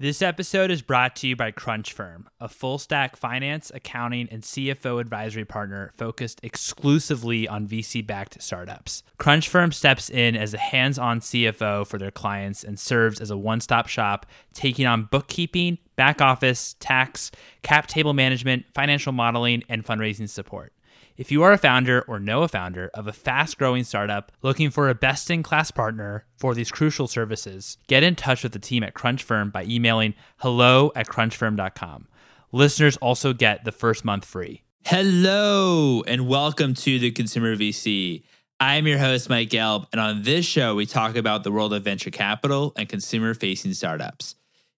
This episode is brought to you by Crunch Firm, a full-stack finance, accounting, and CFO advisory partner focused exclusively on VC-backed startups. Crunch Firm steps in as a hands-on CFO for their clients and serves as a one-stop shop, taking on bookkeeping, back office, tax, cap table management, financial modeling, and fundraising support. If you are a founder or know a founder of a fast-growing startup looking for a best-in-class partner for these crucial services, get in touch with the team at Crunch Firm by emailing hello@crunchfirm.com. Listeners also get the first month free. Hello, and welcome to the Consumer VC. I'm your host, Mike Gelb, and on this show, we talk about the world of venture capital and consumer-facing startups.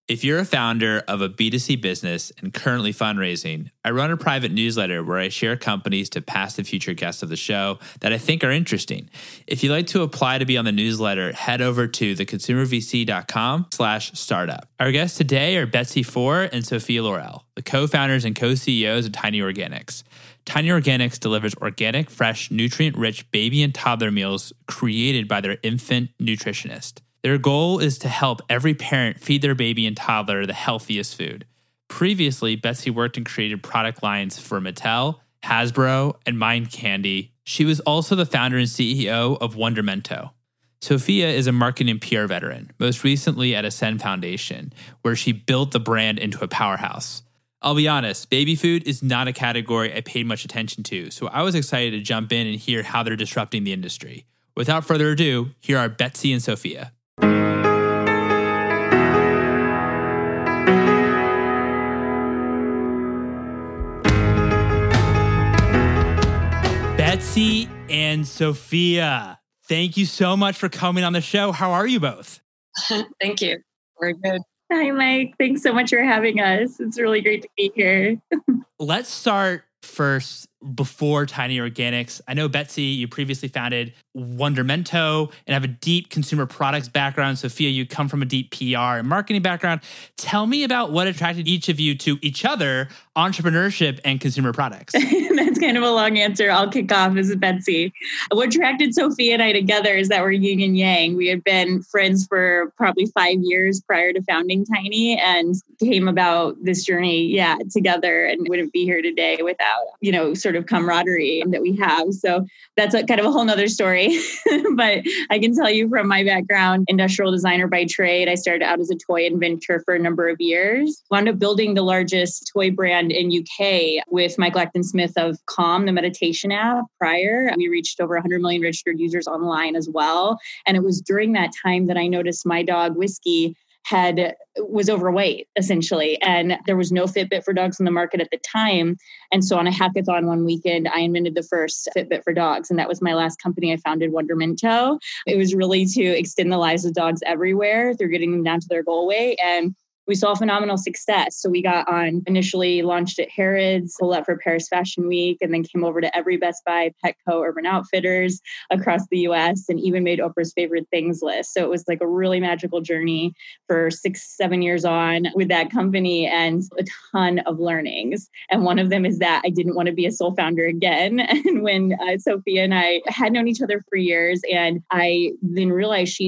If you're a founder of a B2C business and currently fundraising, I run a private newsletter where I share companies to past and future guests of the show that I think are interesting. If you'd like to apply to be on the newsletter, head over to theconsumervc.com/startup. Our guests today are Betsy Fore and Sofia Laurell, the co-founders and co-CEOs of Tiny Organics. Tiny Organics delivers organic, fresh, nutrient-rich baby and toddler meals created by their infant nutritionist. Their goal is to help every parent feed their baby and toddler the healthiest food. Previously, Betsy worked and created product lines for Mattel, Hasbro, and Mind Candy. She was also the founder and CEO of Wondermento. Sofia is a marketing and PR veteran, most recently at Ascend Foundation, where she built the brand into a powerhouse. I'll be honest, baby food is not a category I paid much attention to, so I was excited to jump in and hear how they're disrupting the industry. Without further ado, here are Betsy and Sofia. Betsy and Sofia, thank you so much for coming on the show. How are you both? Thank you. We're good. Hi, Mike. Thanks so much for having us. It's really great to be here. Let's start first before Tiny Organics. I know, Betsy, you previously founded Wondermento and have a deep consumer products background. Sofia, you come from a deep PR and marketing background. Tell me about what attracted each of you to each other, entrepreneurship, and consumer products. That's kind of a long answer. I'll kick off as Betsy. What attracted Sofia and I together is that we're yin and yang. We had been friends for probably 5 years prior to founding Tiny and came about this journey, together, and wouldn't be here today without, sort of camaraderie that we have. So that's kind of a whole nother story. But I can tell you from my background, industrial designer by trade, I started out as a toy inventor for a number of years. Wound up building the largest toy brand in UK with Mike Acton Smith of Calm, the meditation app. Prior, we reached over 100 million registered users online as well. And it was during that time that I noticed my dog, Whiskey, was overweight, essentially. And there was no Fitbit for dogs in the market at the time. And so on a hackathon one weekend, I invented the first Fitbit for dogs. And that was my last company I founded, Wondermento. It was really to extend the lives of dogs everywhere through getting them down to their goal weight. And we saw phenomenal success. So we got on, initially launched at Harrods, pulled up for Paris Fashion Week, and then came over to every Best Buy, Petco, Urban Outfitters across the US, and even made Oprah's favorite things list. So it was like a really magical journey for 6-7 years on with that company and a ton of learnings. And one of them is that I didn't want to be a sole founder again. And when Sofia and I had known each other for years, and I then realized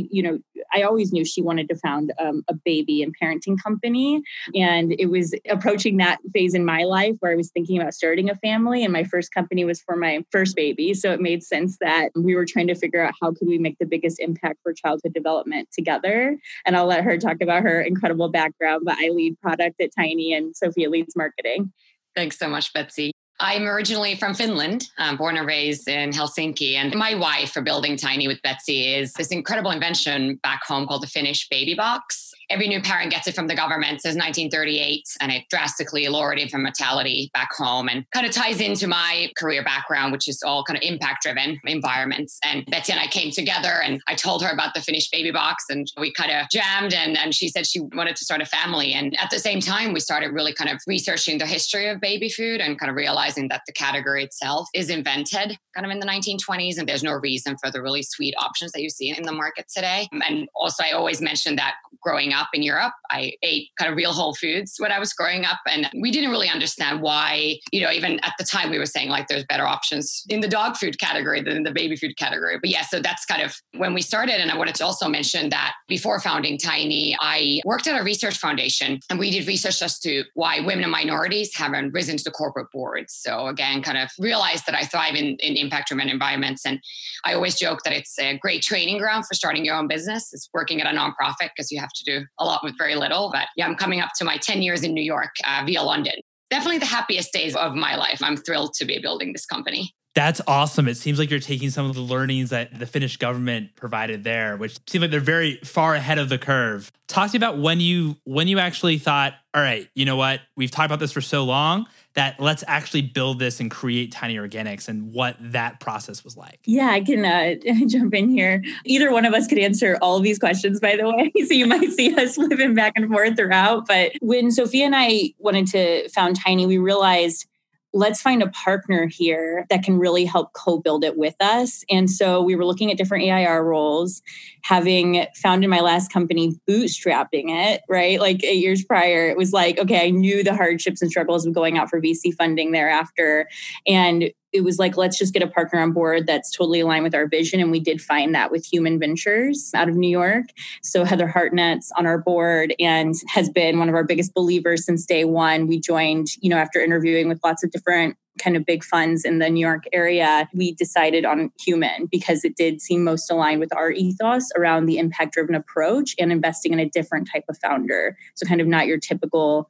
I always knew she wanted to found a baby and parenting company. And it was approaching that phase in my life where I was thinking about starting a family. And my first company was for my first baby. So it made sense that we were trying to figure out how could we make the biggest impact for childhood development together. And I'll let her talk about her incredible background, but I lead product at Tiny and Sofia leads marketing. Thanks so much, Betsy. I'm originally from Finland, born and raised in Helsinki. And my why for building Tiny with Betsy is this incredible invention back home called the Finnish Baby Box. Every new parent gets it from the government since 1938, and it drastically lowered infant mortality back home and kind of ties into my career background, which is all kind of impact-driven environments. And Betsy and I came together, and I told her about the Finnish Baby Box, and we kind of jammed, and she said she wanted to start a family. And at the same time, we started really kind of researching the history of baby food and kind of realizing that the category itself is invented kind of in the 1920s, and there's no reason for the really sweet options that you see in the market today. And also, I always mentioned that growing up in Europe. I ate kind of real whole foods when I was growing up. And we didn't really understand why, you know, even at the time we were saying like there's better options in the dog food category than in the baby food category. But yeah, so that's kind of when we started. And I wanted to also mention that before founding Tiny, I worked at a research foundation and we did research as to why women and minorities haven't risen to the corporate boards. So again, kind of realized that I thrive in impact-driven environments. And I always joke that it's a great training ground for starting your own business. It's working at a nonprofit because you have to do a lot with very little. But yeah, I'm coming up to my 10 years in New York via London. Definitely the happiest days of my life. I'm thrilled to be building this company. That's awesome. It seems like you're taking some of the learnings that the Finnish government provided there, which seems like they're very far ahead of the curve. Talk to me about when you actually thought, all right, you know what? We've talked about this for so long that let's actually build this and create Tiny Organics, and what that process was like. Yeah, I can jump in here. Either one of us could answer all of these questions, by the way. So you might see us flipping back and forth throughout. But when Sophia and I wanted to found Tiny, we realized let's find a partner here that can really help co-build it with us. And so we were looking at different AIR roles, having founded my last company, bootstrapping it, right? Like 8 years prior, it was like, okay, I knew the hardships and struggles of going out for VC funding thereafter. And it was like, let's just get a partner on board that's totally aligned with our vision. And we did find that with Human Ventures out of New York. So Heather Hartnett's on our board and has been one of our biggest believers since day one. We joined, you know, after interviewing with lots of different kind of big funds in the New York area, we decided on Human because it did seem most aligned with our ethos around the impact-driven approach and investing in a different type of founder. So kind of not your typical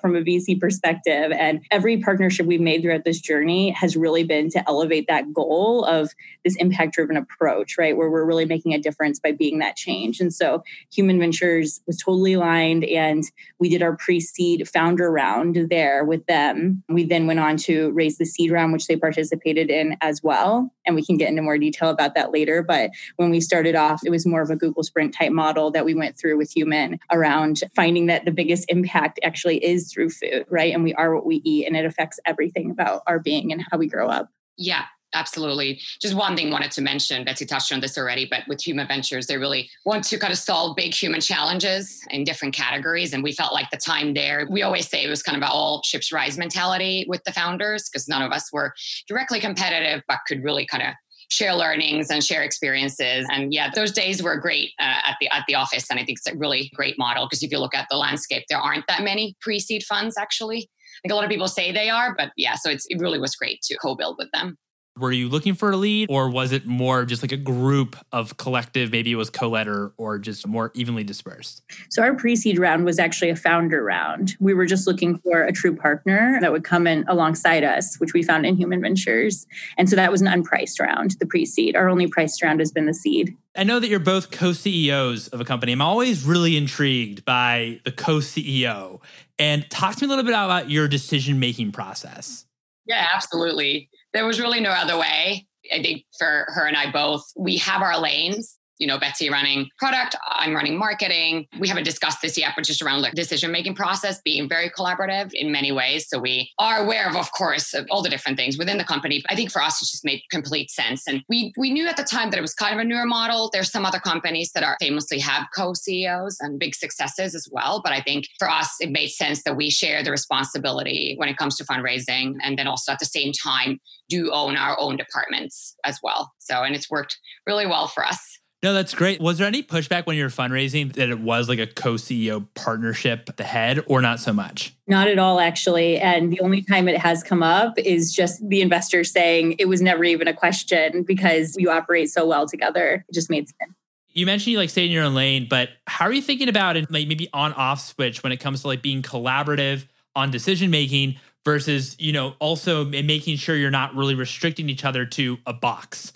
from a VC perspective. And every partnership we've made throughout this journey has really been to elevate that goal of this impact-driven approach, right? Where we're really making a difference by being that change. And so Human Ventures was totally aligned and we did our pre-seed founder round there with them. We then went on to raise the seed round, which they participated in as well. And we can get into more detail about that later. But when we started off, it was more of a Google Sprint type model that we went through with Human around finding that the biggest impact actually is through food, right? And we are what we eat, and it affects everything about our being and how we grow up. Yeah. Absolutely. Just one thing I wanted to mention, Betsy touched on this already, but with Human Ventures, they really want to kind of solve big human challenges in different categories. And we felt like the time there, we always say it was kind of an all ships rise mentality with the founders, because none of us were directly competitive, but could really kind of share learnings and share experiences. And yeah, those days were great at the office. And I think it's a really great model, because if you look at the landscape, there aren't that many pre-seed funds, actually. I think a lot of people say they are, but yeah, so it really was great to co-build with them. Were you looking for a lead, or was it more just like a group of collective, maybe it was co-led or just more evenly dispersed? So our pre-seed round was actually a founder round. We were just looking for a true partner that would come in alongside us, which we found in Human Ventures. And so that was an unpriced round, the pre-seed. Our only priced round has been the seed. I know that you're both co-CEOs of a company. I'm always really intrigued by the co-CEO. And talk to me a little bit about your decision-making process. Yeah, absolutely. There was really no other way. I think for her and I both, we have our lanes. You know, Betsy running product, I'm running marketing. We haven't discussed this yet, but just around the decision-making process being very collaborative in many ways. So we are aware of course, of all the different things within the company. I think for us, it just made complete sense. And we knew at the time that it was kind of a newer model. There's some other companies that are famously have co-CEOs and big successes as well. But I think for us, it made sense that we share the responsibility when it comes to fundraising. And then also at the same time, do own our own departments as well. So, and it's worked really well for us. No, that's great. Was there any pushback when you were fundraising that it was like a co-CEO partnership at the head, or not so much? Not at all, actually. And the only time it has come up is just the investor saying it was never even a question because you operate so well together. It just made sense. You mentioned you like stay in your own lane, but how are you thinking about it, like maybe on-off switch when it comes to like being collaborative on decision-making versus, you know, also making sure you're not really restricting each other to a box?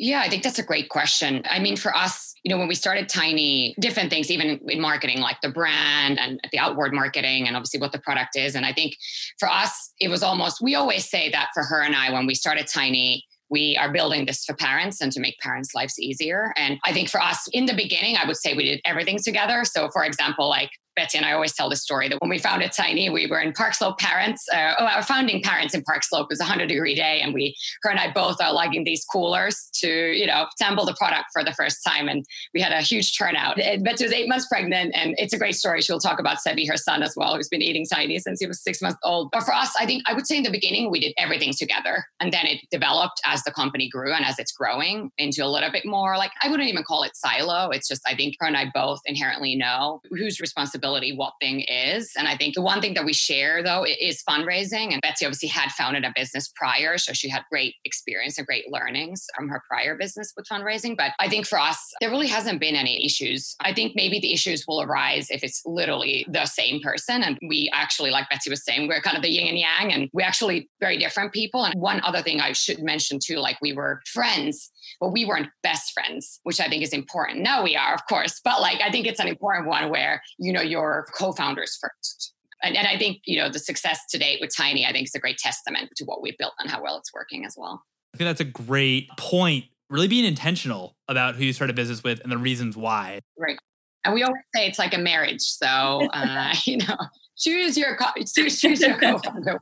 Yeah, I think that's a great question. I mean, for us, you know, when we started Tiny, different things, even in marketing, like the brand and the outward marketing and obviously what the product is. And I think for us, it was almost, we always say that for her and I, when we started Tiny, we are building this for parents and to make parents' lives easier. And I think for us in the beginning, I would say we did everything together. So for example, like Betsy and I always tell this story that when we founded Tiny, we were in Park Slope Parents. Our founding parents in Park Slope was 100-degree day. And her and I both are lugging these coolers to, sample the product for the first time. And we had a huge turnout. Betsy was 8 months pregnant. And it's a great story. She'll talk about Sebi, her son as well, who's been eating Tiny since he was 6 months old. But for us, I would say in the beginning, we did everything together. And then it developed as the company grew and as it's growing into a little bit more, I wouldn't even call it silo. It's just, I think her and I both inherently know whose responsibility what thing is. And I think the one thing that we share, though, is fundraising. And Betsy obviously had founded a business prior, so she had great experience and great learnings from her prior business with fundraising. But I think for us, there really hasn't been any issues. I think maybe the issues will arise if it's literally the same person. And we actually, like Betsy was saying, we're kind of the yin and yang, and we're actually very different people. And one other thing I should mention too, we were friends, but we weren't best friends, which I think is important. Now we are, of course, but I think it's an important one where, your co-founders first. And I think, the success to date with Tiny, I think is a great testament to what we've built and how well it's working as well. I think that's a great point, really being intentional about who you start a business with and the reasons why. Right. And we always say it's like a marriage. So, choose your co-founder.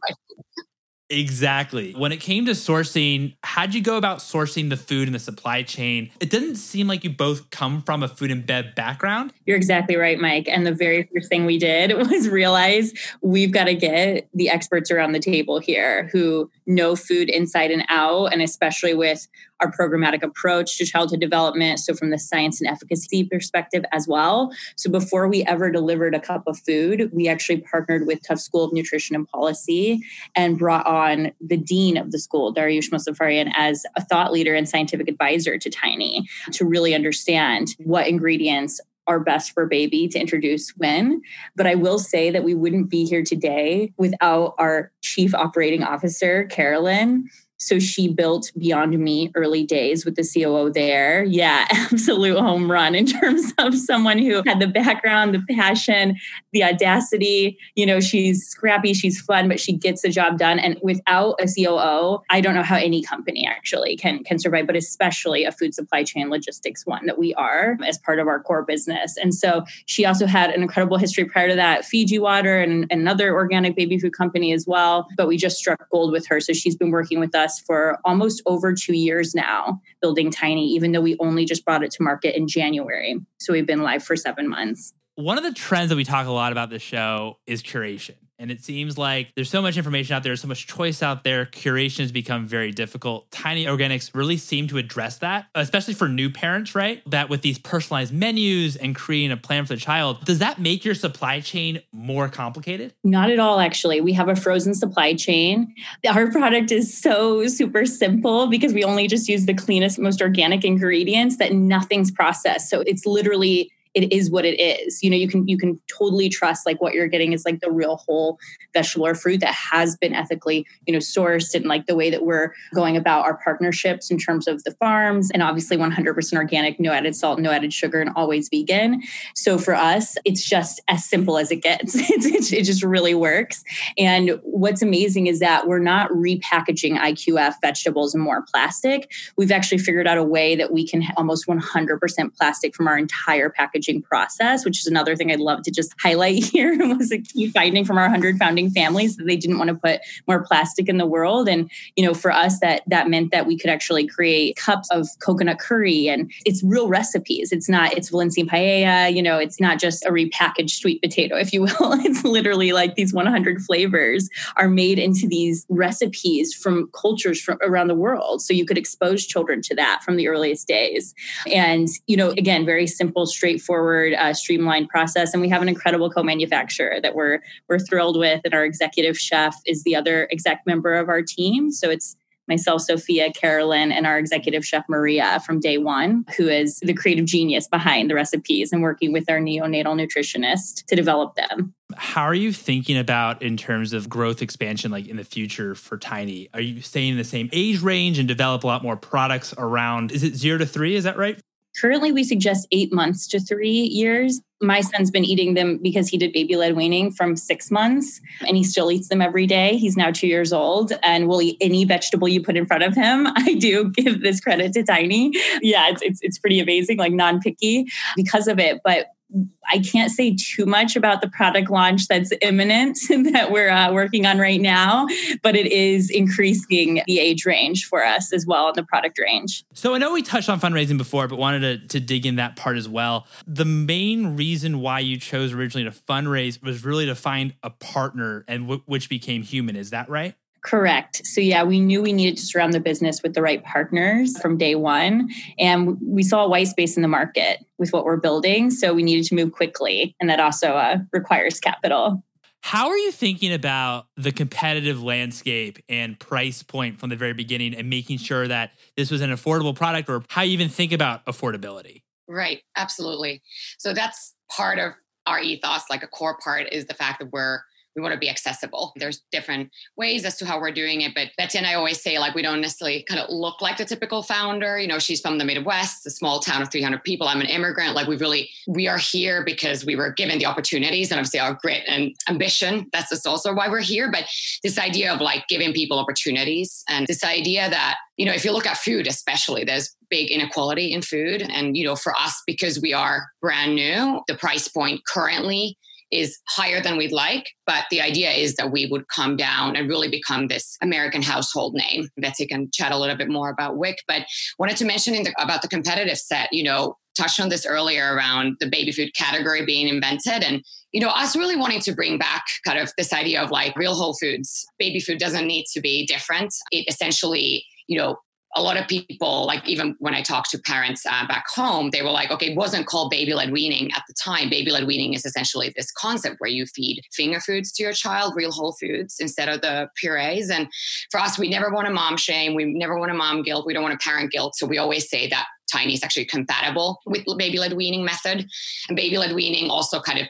Exactly. When it came to sourcing, how'd you go about sourcing the food and the supply chain? It doesn't seem like you both come from a food and bev background. You're exactly right, Mike. And the very first thing we did was realize we've got to get the experts around the table here who know food inside and out, and especially with our programmatic approach to childhood development. So from the science and efficacy perspective as well. So before we ever delivered a cup of food, we actually partnered with Tufts School of Nutrition and Policy and brought on the dean of the school, Dariush Mozaffarian, as a thought leader and scientific advisor to Tiny to really understand what ingredients are best for baby to introduce when. But I will say that we wouldn't be here today without our chief operating officer, Carolyn. So she built Beyond Meat early days with the COO there. Yeah, absolute home run in terms of someone who had the background, the passion, the audacity. She's scrappy, she's fun, but she gets the job done. And without a COO, I don't know how any company actually can survive, but especially a food supply chain logistics one that we are as part of our core business. And so she also had an incredible history prior to that, Fiji Water and another organic baby food company as well. But we just struck gold with her. So she's been working with us for almost over 2 years now, building Tiny, even though we only just brought it to market in January. So we've been live for 7 months. One of the trends that we talk a lot about this show is curation. And it seems like there's so much information out there, so much choice out there. Curation has become very difficult. Tiny Organics really seem to address that, especially for new parents, right? That with these personalized menus and creating a plan for the child, does that make your supply chain more complicated? Not at all, actually. We have a frozen supply chain. Our product is so super simple because we only just use the cleanest, most organic ingredients that nothing's processed. So it's literally... it is what it is. You can totally trust what you're getting is the real whole vegetable or fruit that has been ethically, sourced, and the way that we're going about our partnerships in terms of the farms, and obviously 100% organic, no added salt, no added sugar, and always vegan. So for us, it's just as simple as it gets. It just really works. And what's amazing is that we're not repackaging IQF vegetables and more plastic. We've actually figured out a way that we can almost 100% plastic from our entire packaging process, which is another thing I'd love to just highlight here. Was a key finding from our 100 founding families that they didn't want to put more plastic in the world. And, for us, that meant that we could actually create cups of coconut curry, and it's real recipes. It's Valencian paella, it's not just a repackaged sweet potato, if you will. It's literally these 100 flavors are made into these recipes from cultures from around the world. So you could expose children to that from the earliest days. And, again, very simple, straightforward, streamlined process. And we have an incredible co-manufacturer that we're thrilled with. And our executive chef is the other exec member of our team. So it's myself, Sofia, Carolyn, and our executive chef, Maria, from day one, who is the creative genius behind the recipes and working with our neonatal nutritionist to develop them. How are you thinking about in terms of growth expansion, in the future for Tiny? Are you staying in the same age range and develop a lot more products around, is it 0 to 3? Is that right? Currently, we suggest 8 months to 3 years. My son's been eating them because he did baby-led weaning from 6 months, and he still eats them every day. He's now 2 years old and will eat any vegetable you put in front of him. I do give this credit to Tiny. Yeah, it's pretty amazing, non-picky because of it. But I can't say too much about the product launch that's imminent that we're working on right now, but it is increasing the age range for us as well in the product range. So I know we touched on fundraising before, but wanted to dig in that part as well. The main reason why you chose originally to fundraise was really to find a partner, and which became Human. Is that right? Correct. So yeah, we knew we needed to surround the business with the right partners from day one. And we saw a white space in the market with what we're building. So we needed to move quickly. And that also requires capital. How are you thinking about the competitive landscape and price point from the very beginning and making sure that this was an affordable product, or how you even think about affordability? Right. Absolutely. So that's part of our ethos, like a core part, is the fact that we want to be accessible. There's different ways as to how we're doing it, but Betsy and I always say, like, we don't necessarily kind of look like the typical founder. You know, she's from the Midwest, a small town of 300 people. I'm an immigrant. Like, we are here because we were given the opportunities and obviously our grit and ambition. That's just also why we're here. But this idea of like giving people opportunities, and this idea that, you know, if you look at food, especially, there's big inequality in food. And, you know, for us, because we are brand new, the price point currently is higher than we'd like, but the idea is that we would come down and really become this American household name. Betsy can chat a little bit more about WIC, but wanted to mention about the competitive set, you know, touched on this earlier around the baby food category being invented, and, you know, us really wanting to bring back kind of this idea of like real whole foods. Baby food doesn't need to be different. It essentially, you know, a lot of people, like even when I talk to parents back home, they were like, okay, it wasn't called baby-led weaning at the time. Baby-led weaning is essentially this concept where you feed finger foods to your child, real whole foods instead of the purees. And for us, we never want a mom shame. We never want a mom guilt. We don't want a parent guilt. So we always say that Tiny is actually compatible with baby-led weaning method. And baby-led weaning also kind of,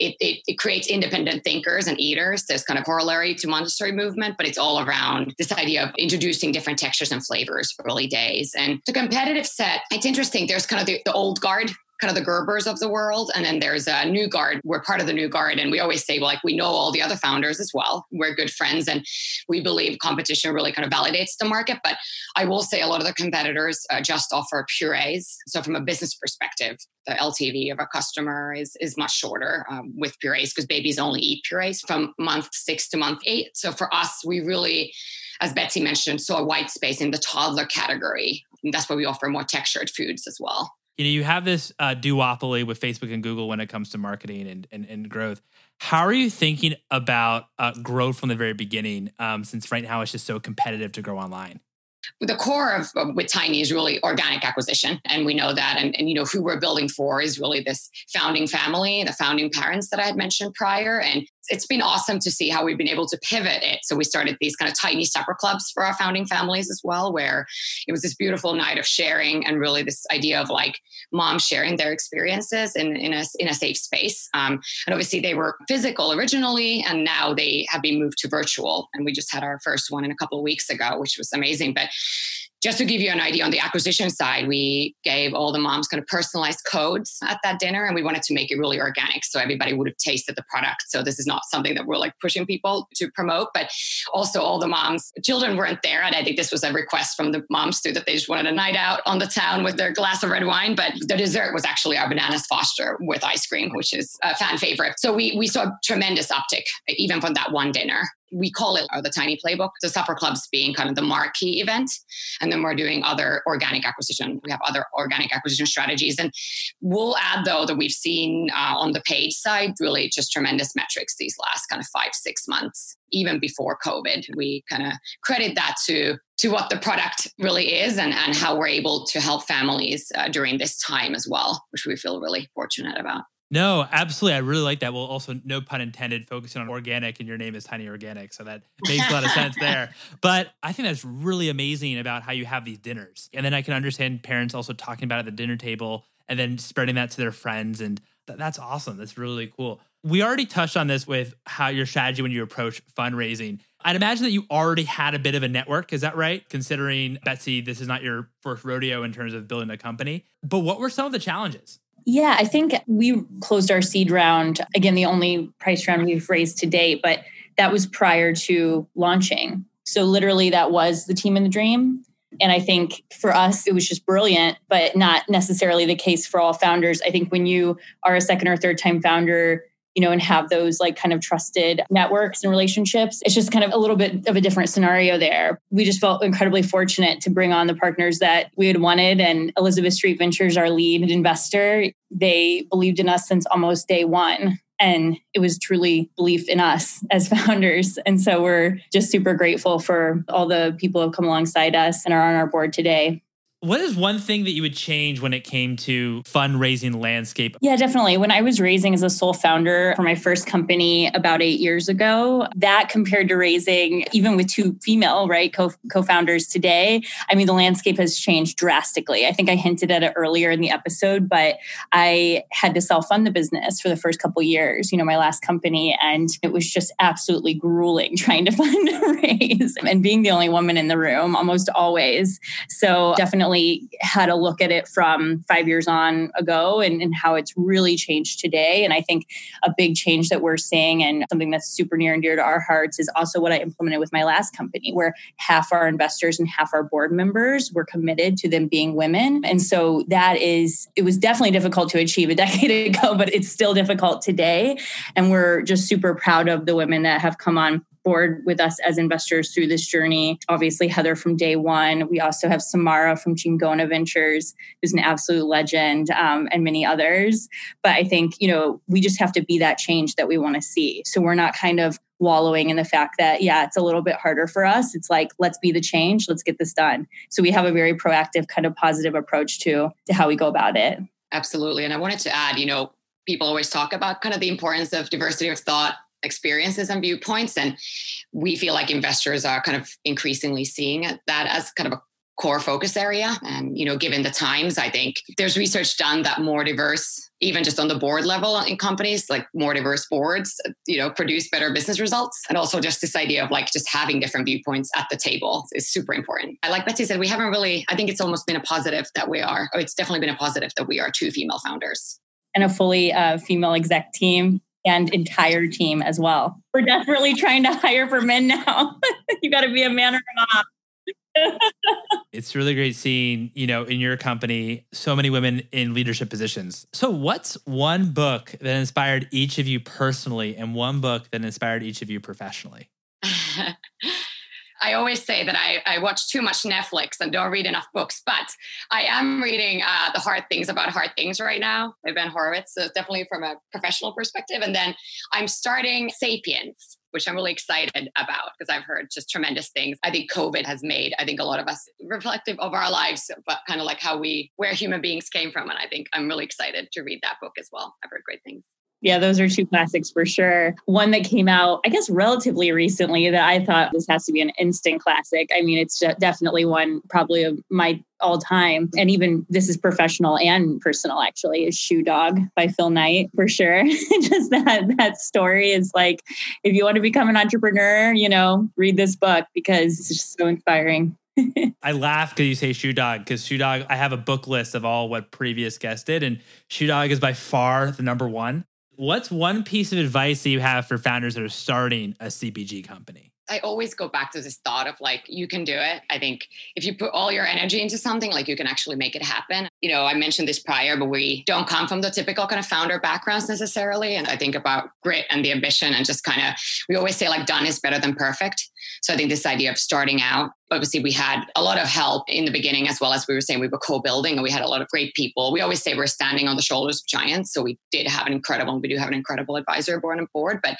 it creates independent thinkers and eaters. There's kind of corollary to Montessori movement, but it's all around this idea of introducing different textures and flavors early days. And the competitive set, it's interesting. There's kind of the old guard, kind of the Gerbers of the world. And then there's a new guard. We're part of the new guard. And we always say, well, like, we know all the other founders as well. We're good friends. And we believe competition really kind of validates the market. But I will say a lot of the competitors just offer purees. So from a business perspective, the LTV of a customer is much shorter with purees, because babies only eat purees from month 6 to month 8. So for us, we really, as Betsy mentioned, saw a white space in the toddler category. And that's why we offer more textured foods as well. You know, you have this duopoly with Facebook and Google when it comes to marketing and growth. How are you thinking about growth from the very beginning, since right now it's just so competitive to grow online? The core of with Tiny is really organic acquisition. And we know that. And, you know, who we're building for is really this founding family, the founding parents that I had mentioned prior. And it's been awesome to see how we've been able to pivot it. So we started these kind of Tiny supper clubs for our founding families as well, where it was this beautiful night of sharing and really this idea of like moms sharing their experiences in a safe space. And obviously they were physical originally, and now they have been moved to virtual. And we just had our first one in a couple of weeks ago, which was amazing. But just to give you an idea on the acquisition side, we gave all the moms kind of personalized codes at that dinner, and we wanted to make it really organic so everybody would have tasted the product. So this is not something that we're like pushing people to promote, but also all the moms, children weren't there. And I think this was a request from the moms too, that they just wanted a night out on the town with their glass of red wine. But the dessert was actually our bananas foster with ice cream, which is a fan favorite. So we saw a tremendous uptick even from that one dinner. We call it the Tiny Playbook, the supper clubs being kind of the marquee event. And then we're doing other organic acquisition. We have other organic acquisition strategies. And we'll add, though, that we've seen on the paid side, really just tremendous metrics these last kind of 5-6 months, even before COVID. We kind of credit that to what the product really is and how we're able to help families during this time as well, which we feel really fortunate about. No, absolutely. I really like that. Well, also, no pun intended, focusing on organic, and your name is Tiny Organics. So that makes a lot of sense there. But I think that's really amazing about how you have these dinners. And then I can understand parents also talking about it at the dinner table and then spreading that to their friends. And that's awesome. That's really cool. We already touched on this with how your strategy when you approach fundraising. I'd imagine that you already had a bit of a network. Is that right? Considering, Betsy, this is not your first rodeo in terms of building a company. But what were some of the challenges? Yeah, I think we closed our seed round. Again, the only price round we've raised to date, but that was prior to launching. So literally that was the team and the dream. And I think for us, it was just brilliant, but not necessarily the case for all founders. I think when you are a second or third time founder, you know, and have those like kind of trusted networks and relationships, it's just kind of a little bit of a different scenario there. We just felt incredibly fortunate to bring on the partners that we had wanted. And Elizabeth Street Ventures, our lead investor, they believed in us since almost day one. And it was truly belief in us as founders. And so we're just super grateful for all the people who have come alongside us and are on our board today. What is one thing that you would change when it came to fundraising landscape? Yeah, definitely. When I was raising as a sole founder for my first company about 8 years ago, that compared to raising even with two female, right, co-founders today, I mean, the landscape has changed drastically. I think I hinted at it earlier in the episode, but I had to self-fund the business for the first couple of years, you know, my last company, and it was just absolutely grueling trying to fundraise and being the only woman in the room almost always. So definitely had a look at it from 5 years on ago and how it's really changed today. And I think a big change that we're seeing and something that's super near and dear to our hearts is also what I implemented with my last company, where half our investors and half our board members were committed to them being women. And so it was definitely difficult to achieve a decade ago, but it's still difficult today. And we're just super proud of the women that have come on board with us as investors through this journey. Obviously, Heather from day one. We also have Samara from Chingona Ventures, who's an absolute legend, and many others. But I think, you know, we just have to be that change that we want to see. So we're not kind of wallowing in the fact that, yeah, it's a little bit harder for us. It's like, let's be the change. Let's get this done. So we have a very proactive kind of positive approach to how we go about it. Absolutely. And I wanted to add, you know, people always talk about kind of the importance of diversity of thought, experiences and viewpoints. And we feel like investors are kind of increasingly seeing that as kind of a core focus area. And, you know, given the times, I think there's research done that more diverse, even just on the board level in companies, like more diverse boards, you know, produce better business results. And also just this idea of like just having different viewpoints at the table is super important. And like Betsy said, we haven't really, I think it's almost been a positive that we are, or it's definitely been a positive that we are two female founders. And a fully female exec team. And entire team as well. We're desperately trying to hire for men now. You got to be a man or not. It's really great seeing, you know, in your company, so many women in leadership positions. So what's one book that inspired each of you personally and one book that inspired each of you professionally? I always say that I watch too much Netflix and don't read enough books, but I am reading The Hard Things About Hard Things right now by Ben Horowitz, so definitely from a professional perspective. And then I'm starting Sapiens, which I'm really excited about because I've heard just tremendous things. I think COVID has made, I think a lot of us reflective of our lives, but kind of like where human beings came from. And I think I'm really excited to read that book as well. I've heard great things. Yeah, those are two classics for sure. One that came out, I guess, relatively recently that I thought this has to be an instant classic. I mean, it's definitely one probably of my all time. And even this is professional and personal, actually, is Shoe Dog by Phil Knight, for sure. Just that story is like, if you want to become an entrepreneur, you know, read this book because it's just so inspiring. I laugh because you say Shoe Dog, because Shoe Dog, I have a book list of all what previous guests did. And Shoe Dog is by far the number one. What's one piece of advice that you have for founders that are starting a CPG company? I always go back to this thought of like, you can do it. I think if you put all your energy into something, like you can actually make it happen. You know, I mentioned this prior, but we don't come from the typical kind of founder backgrounds necessarily. And I think about grit and the ambition and just kind of, we always say like done is better than perfect. So I think this idea of starting out, obviously we had a lot of help in the beginning, as well as we were saying we were co-building and we had a lot of great people. We always say we're standing on the shoulders of giants. So we do have an incredible advisory board and board. But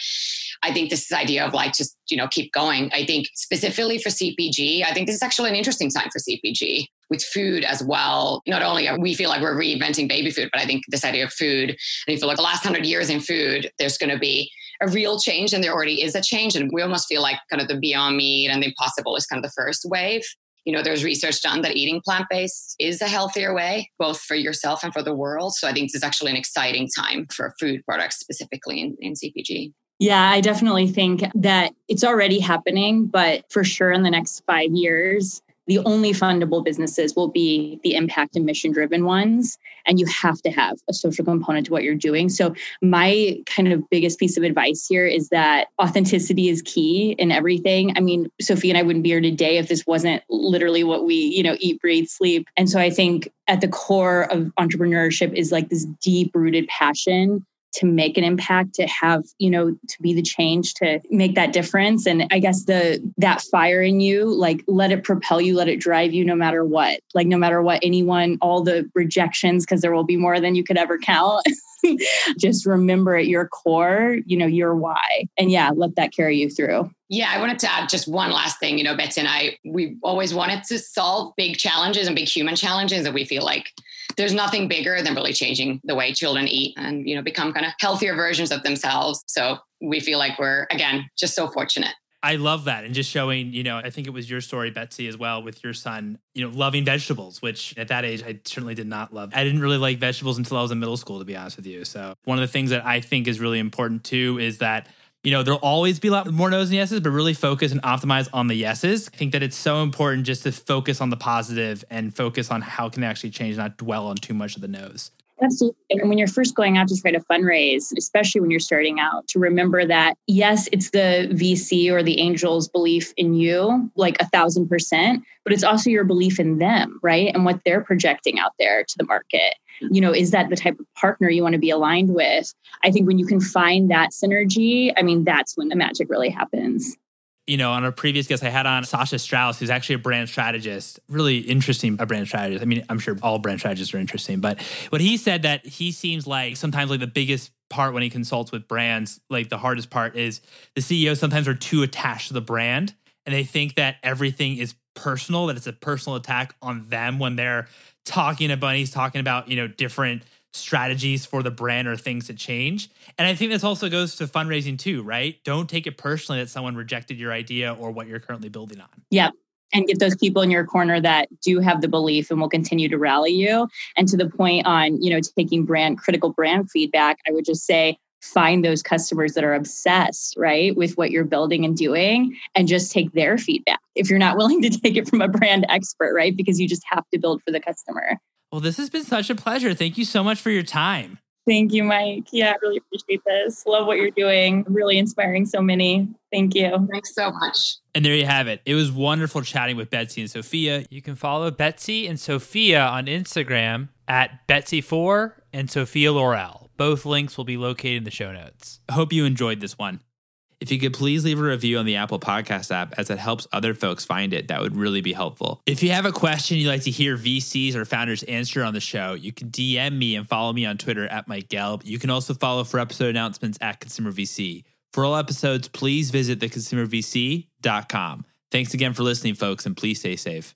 I think this idea of like, just, you know, keep going. I think specifically for CPG, I think this is actually an interesting time for CPG. With food as well, not only are we feel like we're reinventing baby food, but I think this idea of food, and you feel like the last 100 years in food, there's going to be a real change and there already is a change. And we almost feel like kind of the Beyond Meat and the Impossible is kind of the first wave. You know, there's research done that eating plant-based is a healthier way, both for yourself and for the world. So I think this is actually an exciting time for food products, specifically in CPG. Yeah, I definitely think that it's already happening, but for sure in the next 5 years, The only fundable businesses will be the impact and mission-driven ones. And you have to have a social component to what you're doing. So my kind of biggest piece of advice here is that authenticity is key in everything. I mean, Sophie and I wouldn't be here today if this wasn't literally what we, eat, breathe, sleep. And so I think at the core of entrepreneurship is like this deep-rooted passion to make an impact, to have, to be the change, to make that difference. And I guess that fire in you, like, let it propel you, let it drive you no matter what, no matter what anyone, all the rejections, because there will be more than you could ever count. Just remember at your core, your why. And yeah, let that carry you through. Yeah, I wanted to add just one last thing. Betsy and I, we always wanted to solve big challenges and big human challenges that we feel like there's nothing bigger than really changing the way children eat and, become kind of healthier versions of themselves. So we feel like we're, again, just so fortunate. I love that. And just showing, I think it was your story, Betsy, as well with your son, loving vegetables, which at that age, I certainly did not love. I didn't really like vegetables until I was in middle school, to be honest with you. So one of the things that I think is really important too is that there'll always be a lot more no's and yeses, but really focus and optimize on the yeses. I think that it's so important just to focus on the positive and focus on how can they actually change, not dwell on too much of the no's. Absolutely. And when you're first going out to try to fundraise, especially when you're starting out, to remember that, yes, it's the VC or the angel's belief in you, like 1,000%, but it's also your belief in them, right? And what they're projecting out there to the market. Is that the type of partner you want to be aligned with? I think when you can find that synergy, that's when the magic really happens. On our previous guest, I had on Sasha Strauss, who's actually a brand strategist, really interesting brand strategist. I'm sure all brand strategists are interesting, but what he said that he seems like sometimes like the biggest part when he consults with brands, like the hardest part is the CEOs sometimes are too attached to the brand and they think that everything is personal, that it's a personal attack on them when they're talking to bunnies, talking about, different strategies for the brand or things to change. And I think this also goes to fundraising too, right? Don't take it personally that someone rejected your idea or what you're currently building on. Yeah. And get those people in your corner that do have the belief and will continue to rally you. And to the point on, taking critical brand feedback, I would just say, find those customers that are obsessed, right, with what you're building and doing, and just take their feedback if you're not willing to take it from a brand expert, right? Because you just have to build for the customer. Well, this has been such a pleasure. Thank you so much for your time. Thank you, Mike. Yeah, I really appreciate this. Love what you're doing. Really inspiring so many. Thank you. Thanks so much. And there you have it. It was wonderful chatting with Betsy and Sofia. You can follow Betsy and Sofia on Instagram at Betsy Fore and Sofia Laurell. Both links will be located in the show notes. I hope you enjoyed this one. If you could please leave a review on the Apple Podcast app, as it helps other folks find it, that would really be helpful. If you have a question you'd like to hear VCs or founders answer on the show, you can DM me and follow me on Twitter at Mike Gelb. You can also follow for episode announcements at Consumer VC. For all episodes, please visit theconsumervc.com. Thanks again for listening, folks, and please stay safe.